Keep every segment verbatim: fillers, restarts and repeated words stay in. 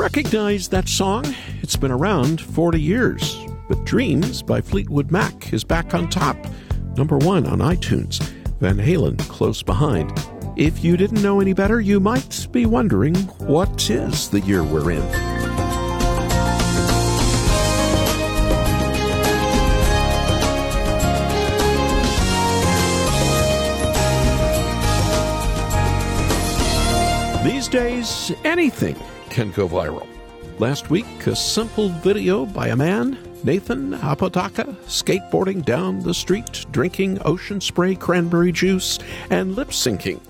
recognize that song? It's been around forty years. But Dreams by Fleetwood Mac is back on top. Number one on iTunes. Van Halen close behind. If you didn't know any better, you might be wondering, what is the year we're in? These days, anything can go viral. Last week, a simple video by a man, Nathan Apodaca, skateboarding down the street, drinking Ocean Spray cranberry juice, and lip-syncing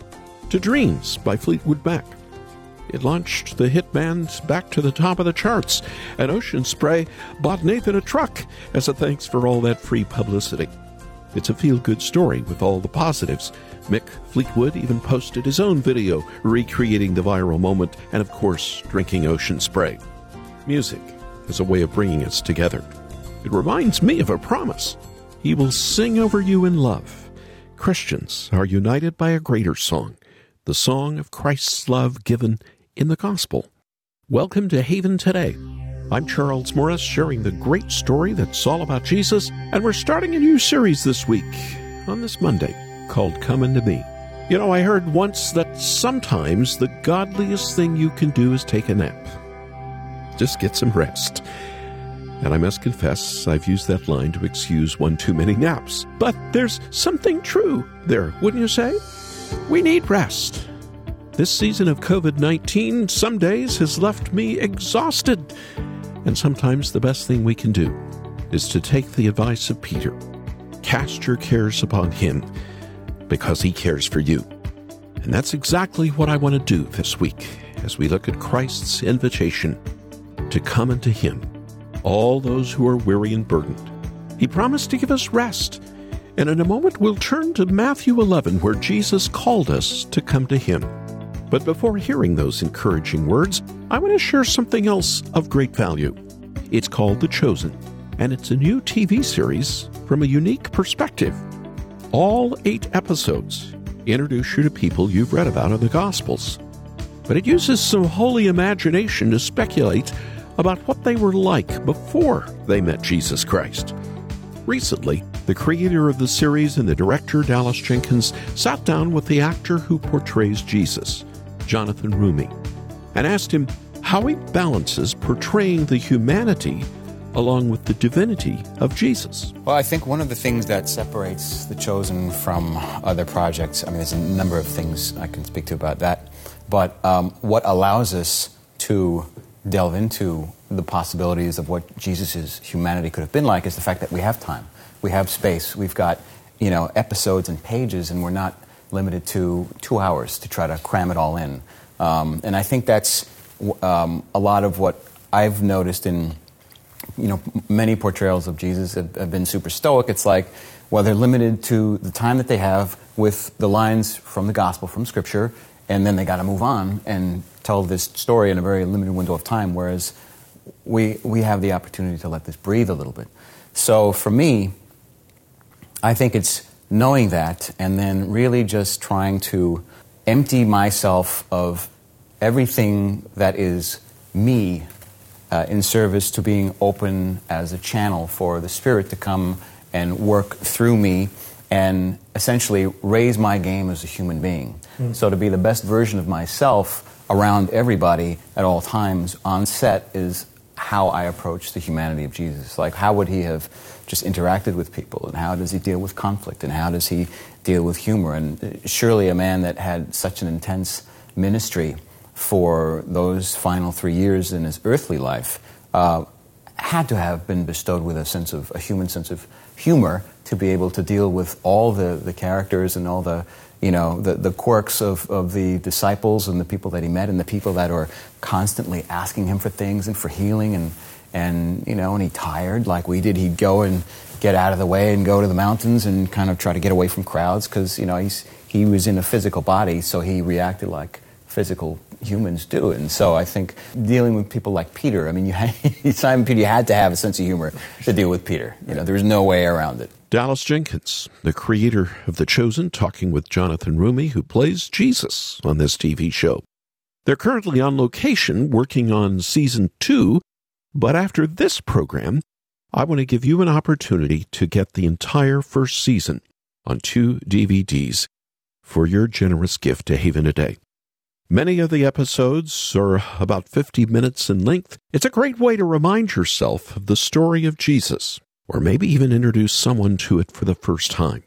to Dreams by Fleetwood Mac. It launched the hit band back to the top of the charts, and Ocean Spray bought Nathan a truck as a thanks for all that free publicity. It's a feel-good story with all the positives. Mick Fleetwood even posted his own video recreating the viral moment and, of course, drinking Ocean Spray. Music is a way of bringing us together. It reminds me of a promise. He will sing over you in love. Christians are united by a greater song, the song of Christ's love given in the gospel. Welcome to Haven Today. I'm Charles Morris, sharing the great story that's all about Jesus, and we're starting a new series this week on this Monday called Come Unto Me. You know, I heard once that sometimes the godliest thing you can do is take a nap. Just get some rest. And I must confess, I've used that line to excuse one too many naps. But there's something true there, wouldn't you say? We need rest. This season of covid nineteen, some days, has left me exhausted. And sometimes the best thing we can do is to take the advice of Peter. Cast your cares upon him because he cares for you. And that's exactly what I want to do this week as we look at Christ's invitation to come unto him, all those who are weary and burdened. He promised to give us rest. And in a moment, we'll turn to Matthew eleven, where Jesus called us to come to him. But before hearing those encouraging words, I want to share something else of great value. It's called The Chosen, and it's a new T V series from a unique perspective. All eight episodes introduce you to people you've read about in the Gospels. But it uses some holy imagination to speculate about what they were like before they met Jesus Christ. Recently, the creator of the series and the director, Dallas Jenkins, sat down with the actor who portrays Jesus, Jonathan Rumi, and asked him how he balances portraying the humanity along with the divinity of Jesus. Well, I think one of the things that separates The Chosen from other projects, I mean, there's a number of things I can speak to about that, but um, what allows us to delve into the possibilities of what Jesus' humanity could have been like is the fact that we have time. We have space. We've got, you know, episodes and pages, and we're not limited to two hours to try to cram it all in. Um, and I think that's um, a lot of what I've noticed in, you know, many portrayals of Jesus have, have been super stoic. It's like, well, they're limited to the time that they have with the lines from the gospel, from Scripture, and then they got to move on and tell this story in a very limited window of time, whereas we we have the opportunity to let this breathe a little bit. So for me, I think it's knowing that and then really just trying to empty myself of everything that is me uh, in service to being open as a channel for the Spirit to come and work through me and essentially raise my game as a human being. Mm. So to be the best version of myself around everybody at all times on set is how I approach the humanity of Jesus. Like, how would he have just interacted with people? And how does he deal with conflict? And how does he deal with humor? And surely a man that had such an intense ministry for those final three years in his earthly life uh, had to have been bestowed with a sense of, a human sense of humor to be able to deal with all the, the characters and all the You know, the, the quirks of, of the disciples and the people that he met and the people that are constantly asking him for things and for healing and, and you know, and he tired like we did. He'd go and get out of the way and go to the mountains and kind of try to get away from crowds because, you know, he's, he was in a physical body, so he reacted like physical humans do. And so I think dealing with people like Peter, I mean, you had, Simon Peter, you had to have a sense of humor to deal with Peter. You know, there was no way around it. Dallas Jenkins, the creator of The Chosen, talking with Jonathan Rumi, who plays Jesus on this T V show. They're currently on location working on Season two, but after this program, I want to give you an opportunity to get the entire first season on two D V Ds for your generous gift to Haven Today. Many of the episodes are about fifty minutes in length. It's a great way to remind yourself of the story of Jesus, or maybe even introduce someone to it for the first time.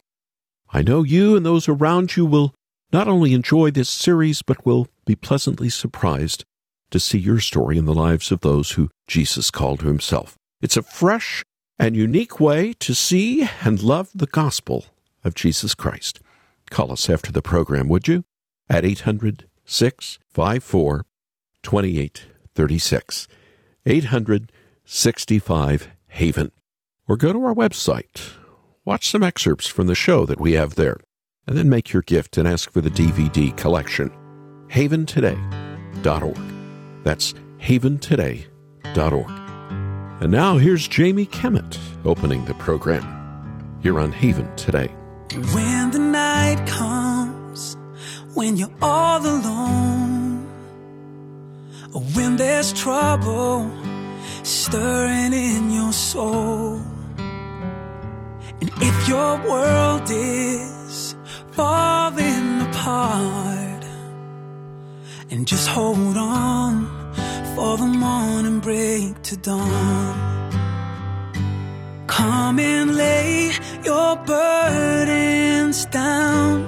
I know you and those around you will not only enjoy this series, but will be pleasantly surprised to see your story in the lives of those who Jesus called to himself. It's a fresh and unique way to see and love the gospel of Jesus Christ. Call us after the program, would you? At eight hundred, six five four, two eight three six, eight hundred, six five, HAVEN. Or go to our website, watch some excerpts from the show that we have there, and then make your gift and ask for the D V D collection. haven today dot org. That's haven today dot org. And now here's Jamie Kemet opening the program here on Haven Today. When the night comes, when you're all alone, or when there's trouble stirring in your soul, and if your world is falling apart, and just hold on for the morning break to dawn. Come and lay your burdens down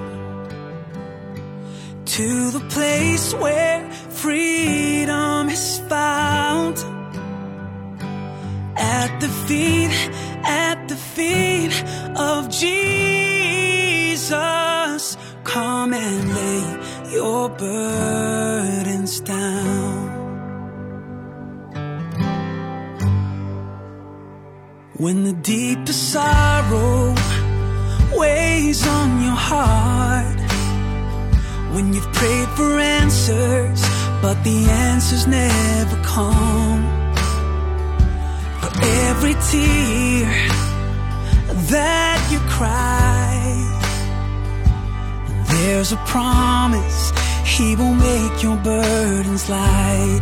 to the place where freedom is found. At the feet, at the feet of Jesus, come and lay your burdens down. When the deepest sorrow weighs on your heart, when you've prayed for answers, but the answers never come, for every tear that you cry, there's a promise He will make your burdens light.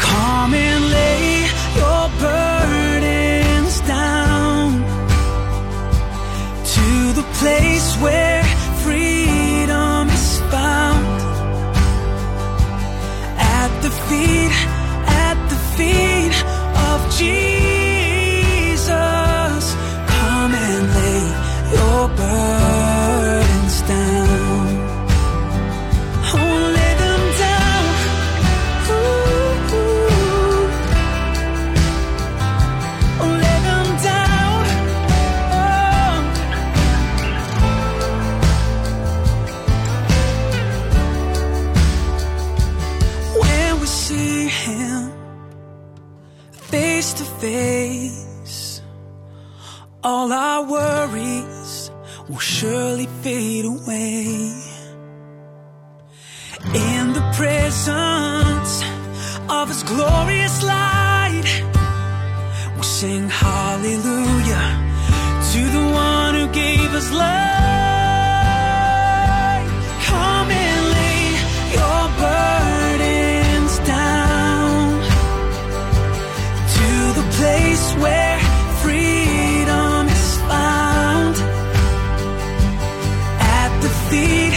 Come and lay your burdens down to the place where freedom is found. At the feet, at the feet of Jesus, come and lay your burdens down. Oh, lay them down. Ooh. To face, all our worries will surely fade away. In the presence of His glorious light, we'll sing hallelujah to the One who gave us life. Come and lay your burdens down to the place where freedom is found. At the feet,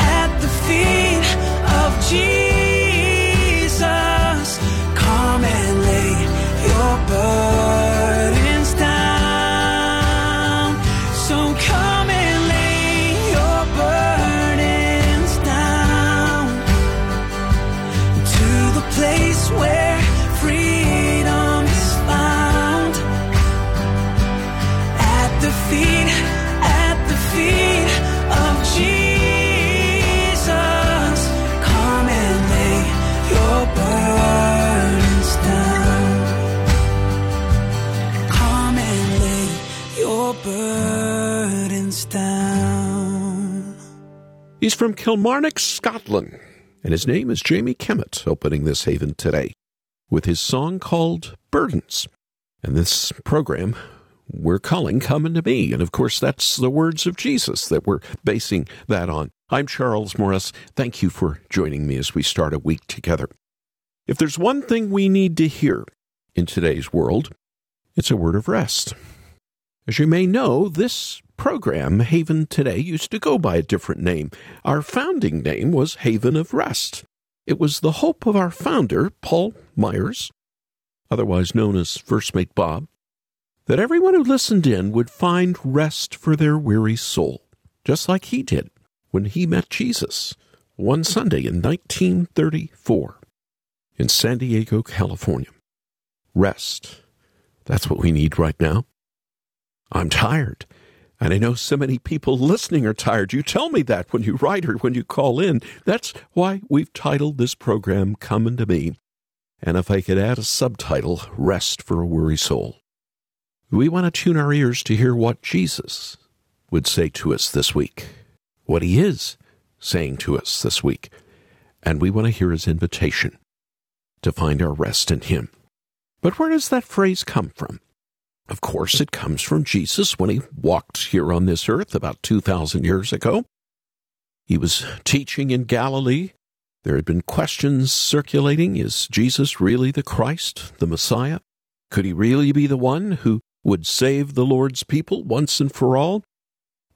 at the feet of Jesus, come and lay your burdens down. So come and lay your burdens down to the place where freedom is found. At the feet, at the feet of Jesus, come and lay your burdens down. Come and lay your burdens down. He's from Kilmarnock, Scotland, and his name is Jamie Kemet, opening this Haven Today with his song called Burdens. And this program we're calling, come unto me. And of course, that's the words of Jesus that we're basing that on. I'm Charles Morris. Thank you for joining me as we start a week together. If there's one thing we need to hear in today's world, it's a word of rest. As you may know, this program, Haven Today, used to go by a different name. Our founding name was Haven of Rest. It was the hope of our founder, Paul Myers, otherwise known as First Mate Bob, that everyone who listened in would find rest for their weary soul, just like he did when he met Jesus one Sunday in nineteen thirty-four in San Diego, California. Rest. That's what we need right now. I'm tired, and I know so many people listening are tired. You tell me that when you write or when you call in. That's why we've titled this program, Come Unto Me. And if I could add a subtitle, Rest for a Weary Soul. We want to tune our ears to hear what Jesus would say to us this week, what he is saying to us this week. And we want to hear his invitation to find our rest in him. But where does that phrase come from? Of course, it comes from Jesus when he walked here on this earth about two thousand years ago. He was teaching in Galilee. There had been questions circulating. Is Jesus really the Christ, the Messiah? Could he really be the one who would save the Lord's people once and for all?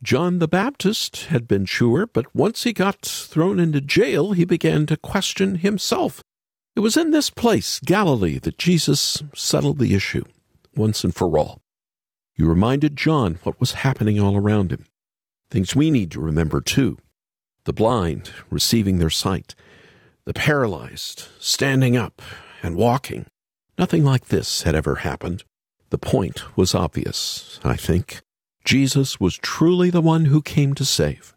John the Baptist had been sure, but once he got thrown into jail, he began to question himself. It was in this place, Galilee, that Jesus settled the issue once and for all. He reminded John what was happening all around him. Things we need to remember, too. The blind receiving their sight. The paralyzed standing up and walking. Nothing like this had ever happened. The point was obvious, I think. Jesus was truly the one who came to save.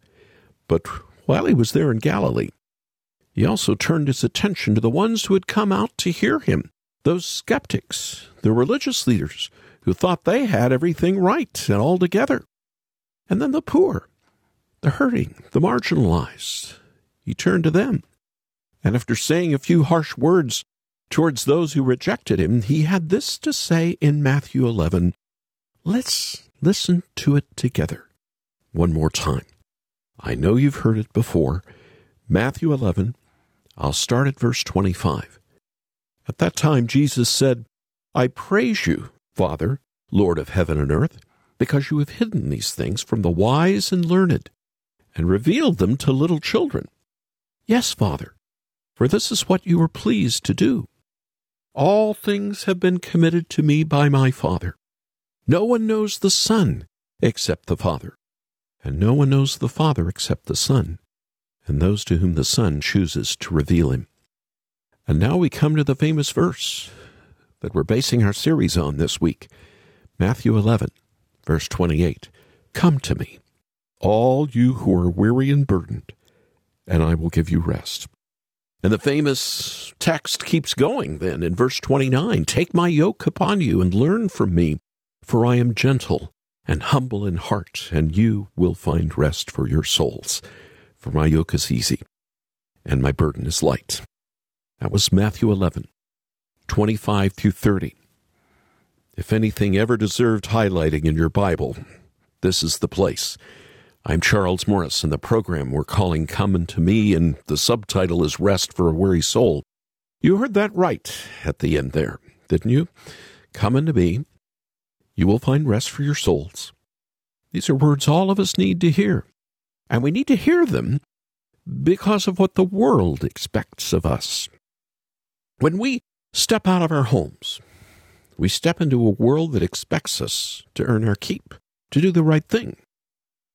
But while he was there in Galilee, he also turned his attention to the ones who had come out to hear him. Those skeptics, the religious leaders, who thought they had everything right and all together. And then the poor, the hurting, the marginalized. He turned to them. And after saying a few harsh words towards those who rejected him, he had this to say in Matthew eleven. Let's listen to it together one more time. I know you've heard it before. Matthew eleven, I'll start at verse twenty-five. At that time, Jesus said, I praise you, Father, Lord of heaven and earth, because you have hidden these things from the wise and learned and revealed them to little children. Yes, Father, for this is what you were pleased to do. All things have been committed to me by my Father. No one knows the Son except the Father, and no one knows the Father except the Son, and those to whom the Son chooses to reveal him. And now we come to the famous verse that we're basing our series on this week, Matthew eleven, verse twenty-eight. Come to me, all you who are weary and burdened, and I will give you rest. And the famous text keeps going then in verse twenty-nine. Take my yoke upon you and learn from me, for I am gentle and humble in heart, and you will find rest for your souls. For my yoke is easy, and my burden is light. That was Matthew eleven, twenty-five through thirty. If anything ever deserved highlighting in your Bible, this is the place. I'm Charles Morris, and the program we're calling Come Unto Me, and the subtitle is Rest for a Weary Soul. You heard that right at the end there, didn't you? Come unto me, you will find rest for your souls. These are words all of us need to hear, and we need to hear them because of what the world expects of us. When we step out of our homes, we step into a world that expects us to earn our keep, to do the right thing,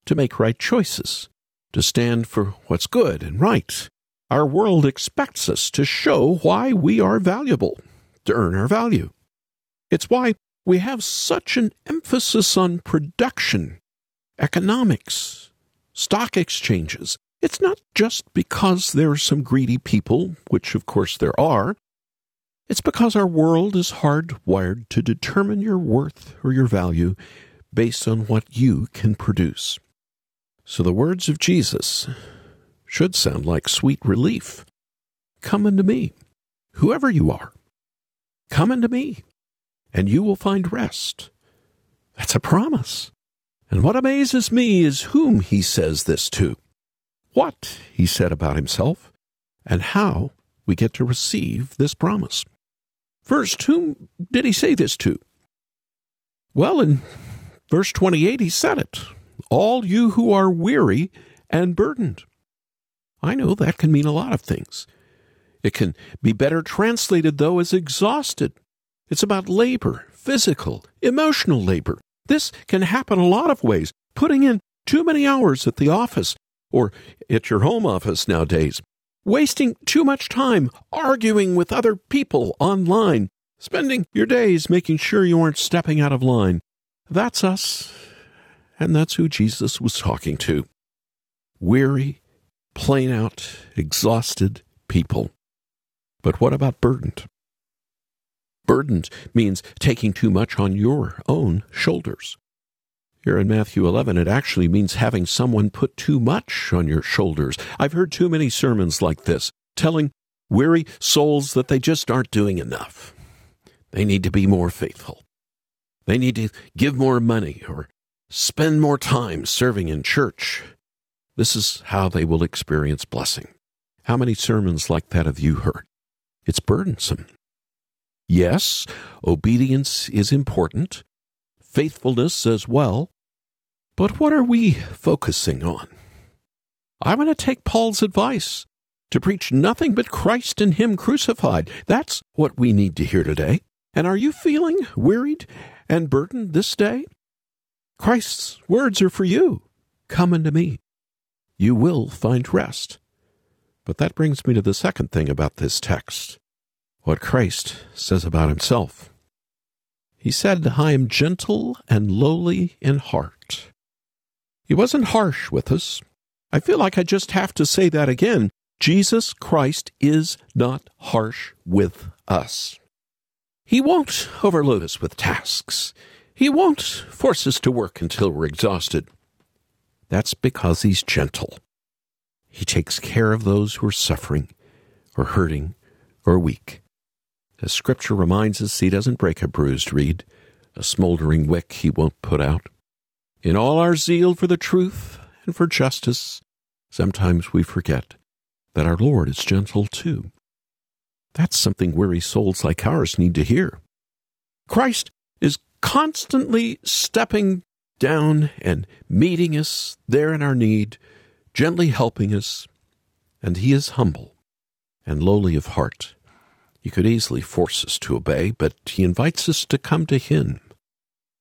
to make right choices, to stand for what's good and right. Our world expects us to show why we are valuable, to earn our value. It's why we have such an emphasis on production, economics, stock exchanges. It's not just because there are some greedy people, which of course there are. It's because our world is hardwired to determine your worth or your value based on what you can produce. So the words of Jesus should sound like sweet relief. Come unto me, whoever you are. Come unto me, and you will find rest That's a promise. And what amazes me is whom he says this to, what he said about himself, and how we get to receive this promise. First, whom did he say this to? Well, in verse twenty-eight, he said it. All you who are weary and burdened. I know that can mean a lot of things. It can be better translated, though, as exhausted. It's about labor, physical, emotional labor. This can happen a lot of ways. Putting in too many hours at the office or at your home office nowadays. Wasting too much time arguing with other people online. Spending your days making sure you aren't stepping out of line. That's us, and that's who Jesus was talking to. Weary, plain out, exhausted people. But what about burdened? Burdened means taking too much on your own shoulders. Here in Matthew eleven, it actually means having someone put too much on your shoulders. I've heard too many sermons like this, telling weary souls that they just aren't doing enough. They need to be more faithful. They need to give more money or spend more time serving in church. This is how they will experience blessing. How many sermons like that have you heard? It's burdensome. Yes, obedience is important, faithfulness as well, but what are we focusing on? I want to take Paul's advice to preach nothing but Christ and Him crucified. That's what we need to hear today. And are you feeling wearied and burdened this day? Christ's words are for you. Come unto me. You will find rest. But that brings me to the second thing about this text, what Christ says about himself. He said, I am gentle and lowly in heart. He wasn't harsh with us. I feel like I just have to say that again. Jesus Christ is not harsh with us. He won't overload us with tasks. He won't force us to work until we're exhausted. That's because he's gentle. He takes care of those who are suffering or hurting or weak. As Scripture reminds us, he doesn't break a bruised reed, a smoldering wick he won't put out. In all our zeal for the truth and for justice, sometimes we forget that our Lord is gentle too. That's something weary souls like ours need to hear. Christ is constantly stepping down and meeting us there in our need, gently helping us, and he is humble and lowly of heart. He could easily force us to obey, but he invites us to come to him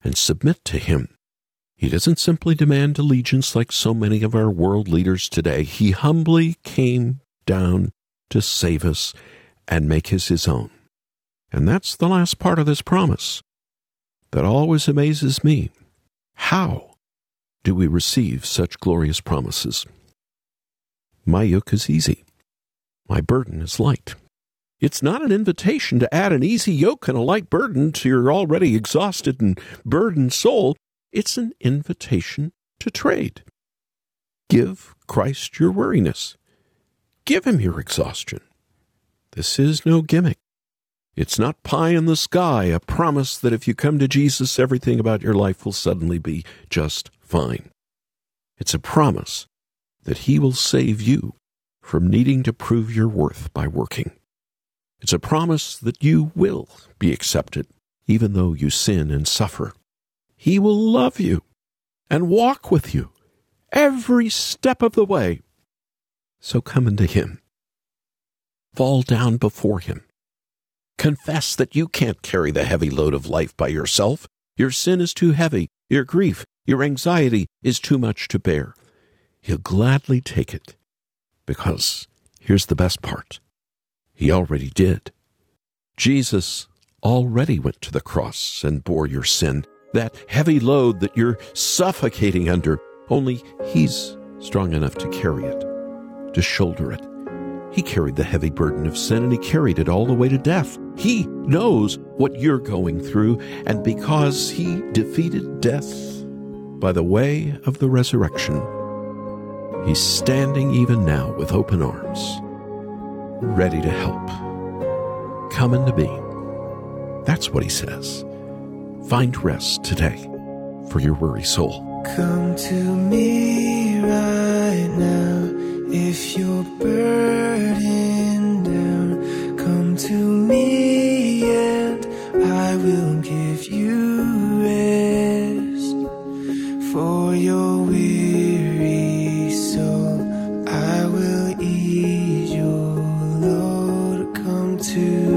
and submit to him. He doesn't simply demand allegiance like so many of our world leaders today. He humbly came down to save us and make us his own. And that's the last part of this promise that always amazes me. How do we receive such glorious promises? My yoke is easy. My burden is light. It's not an invitation to add an easy yoke and a light burden to your already exhausted and burdened soul. It's an invitation to trade. Give Christ your weariness. Give him your exhaustion. This is no gimmick. It's not pie in the sky, a promise that if you come to Jesus, everything about your life will suddenly be just fine. It's a promise that he will save you from needing to prove your worth by working. It's a promise that you will be accepted, even though you sin and suffer. He will love you and walk with you every step of the way. So come unto him. Fall down before him. Confess that you can't carry the heavy load of life by yourself. Your sin is too heavy. Your grief, your anxiety is too much to bear. He'll gladly take it because here's the best part. He already did. Jesus already went to the cross and bore your sin, that heavy load that you're suffocating under, only he's strong enough to carry it, to shoulder it. He carried the heavy burden of sin, and he carried it all the way to death. He knows what you're going through, and because he defeated death by the way of the resurrection, he's standing even now with open arms, ready to help. Come unto me. That's what he says. Find rest today. for your weary soul. Come to me right now if you're burdened down. Come to me and I will give you rest for your weary soul. I will ease your load. Come to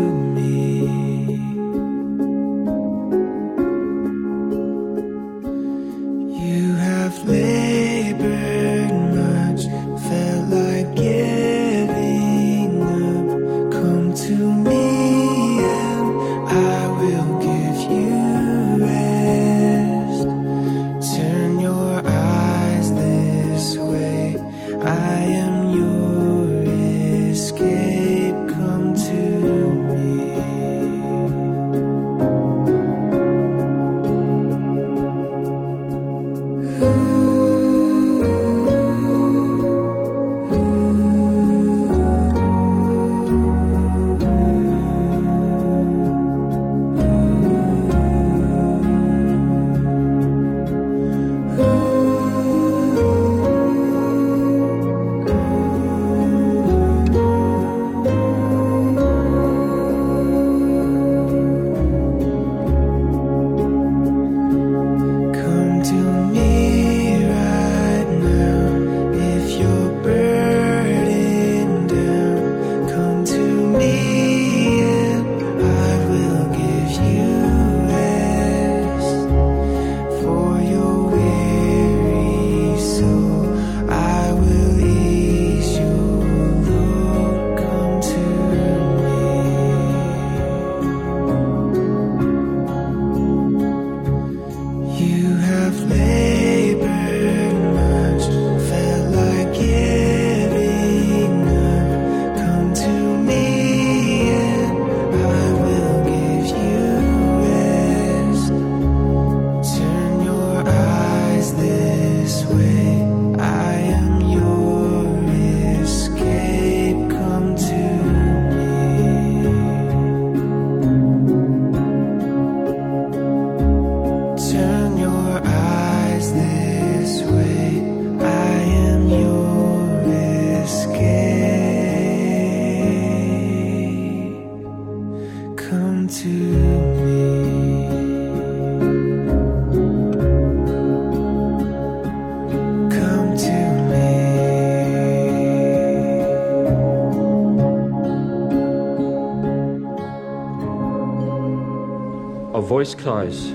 voice cries,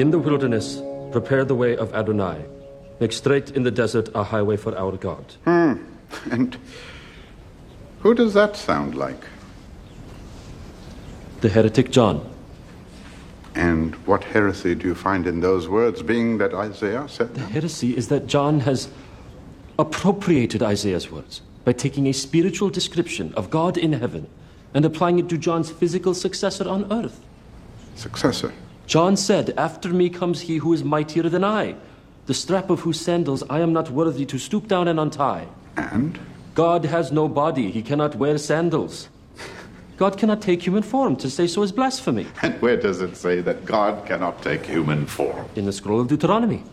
in the wilderness, prepare the way of Adonai. Make straight in the desert a highway for our God. Hmm. And who does that sound like? The heretic John. And what heresy do you find in those words, being that Isaiah said them? The heresy is that John has appropriated Isaiah's words by taking a spiritual description of God in heaven and applying it to John's physical successor on earth. Successor. John said, after me comes he who is mightier than I, the strap of whose sandals I am not worthy to stoop down and untie. And? God has no body. He cannot wear sandals. God cannot take human form. To say so is blasphemy. And where does it say that God cannot take human form? In the scroll of Deuteronomy.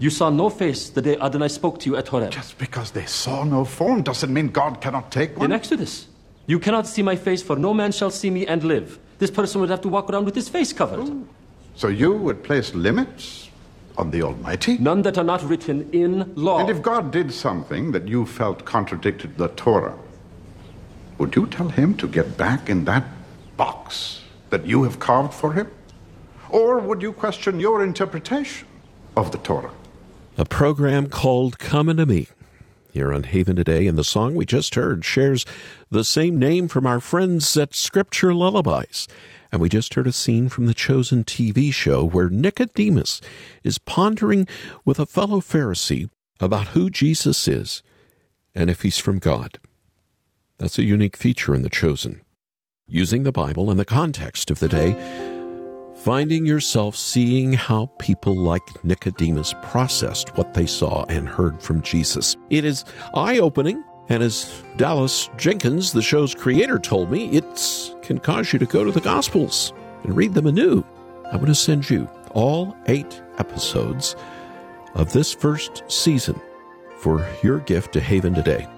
You saw no face the day Adonai spoke to you at Horeb. Just because they saw no form doesn't mean God cannot take one. In Exodus. You cannot see my face, for no man shall see me and live. This person would have to walk around with his face covered. Ooh. So you would place limits on the Almighty? None that are not written in law. And if God did something that you felt contradicted the Torah, would you tell him to get back in that box that you have carved for him? Or would you question your interpretation of the Torah? A program called Come Unto Me. Here on Haven Today, and the song we just heard shares the same name from our friends at Scripture Lullabies. And we just heard a scene from The Chosen T V show where Nicodemus is pondering with a fellow Pharisee about who Jesus is and if he's from God. That's a unique feature in The Chosen. Using the Bible and the context of the day, finding yourself seeing how people like Nicodemus processed what they saw and heard from Jesus. It is eye-opening, and as Dallas Jenkins, the show's creator, told me, it can cause you to go to the Gospels and read them anew. I want to send you all eight episodes of this first season for your gift to Haven Today.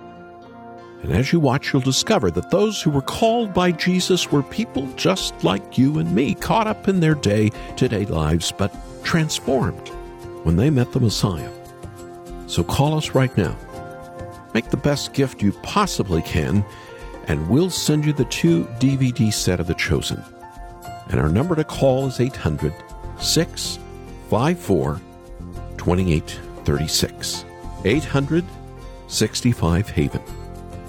And as you watch, you'll discover that those who were called by Jesus were people just like you and me, caught up in their day-to-day lives, but transformed when they met the Messiah. So call us right now. Make the best gift you possibly can, and we'll send you the two D V D set of The Chosen. And our number to call is eight hundred, six five four, two eight three six, eight hundred, six five, HAVEN.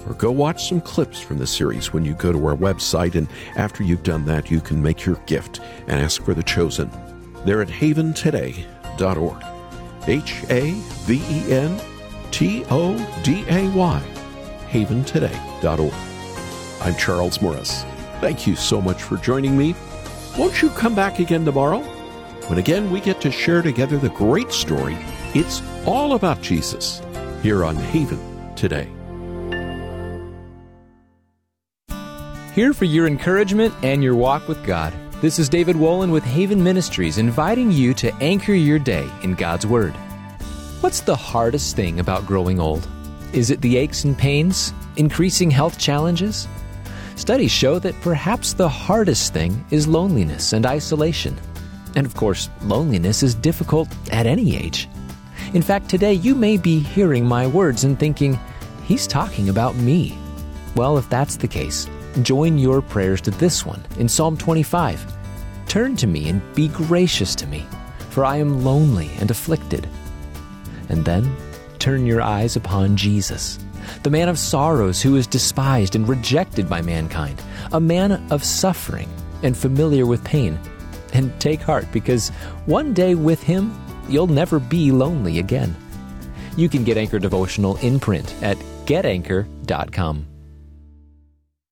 Or go watch some clips from the series when you go to our website, and after you've done that, you can make your gift and ask for The Chosen. They're at haven today dot org. H A V E N T O D A Y, haven today dot org. I'm Charles Morris. Thank you so much for joining me. Won't you come back again tomorrow, when again we get to share together the great story, It's All About Jesus, here on Haven Today. Here for your encouragement and your walk with God. This is David Wolin with Haven Ministries, inviting you to anchor your day in God's Word. What's the hardest thing about growing old? Is it the aches and pains? Increasing health challenges? Studies show that perhaps the hardest thing is loneliness and isolation. And of course, loneliness is difficult at any age. In fact, today you may be hearing my words and thinking, he's talking about me. Well, if that's the case, join your prayers to this one in Psalm twenty-five. Turn to me and be gracious to me, for I am lonely and afflicted. And then turn your eyes upon Jesus, the man of sorrows who is despised and rejected by mankind, a man of suffering and familiar with pain. And take heart, because one day with him, you'll never be lonely again. You can get Anchor Devotional in print at get anchor dot com.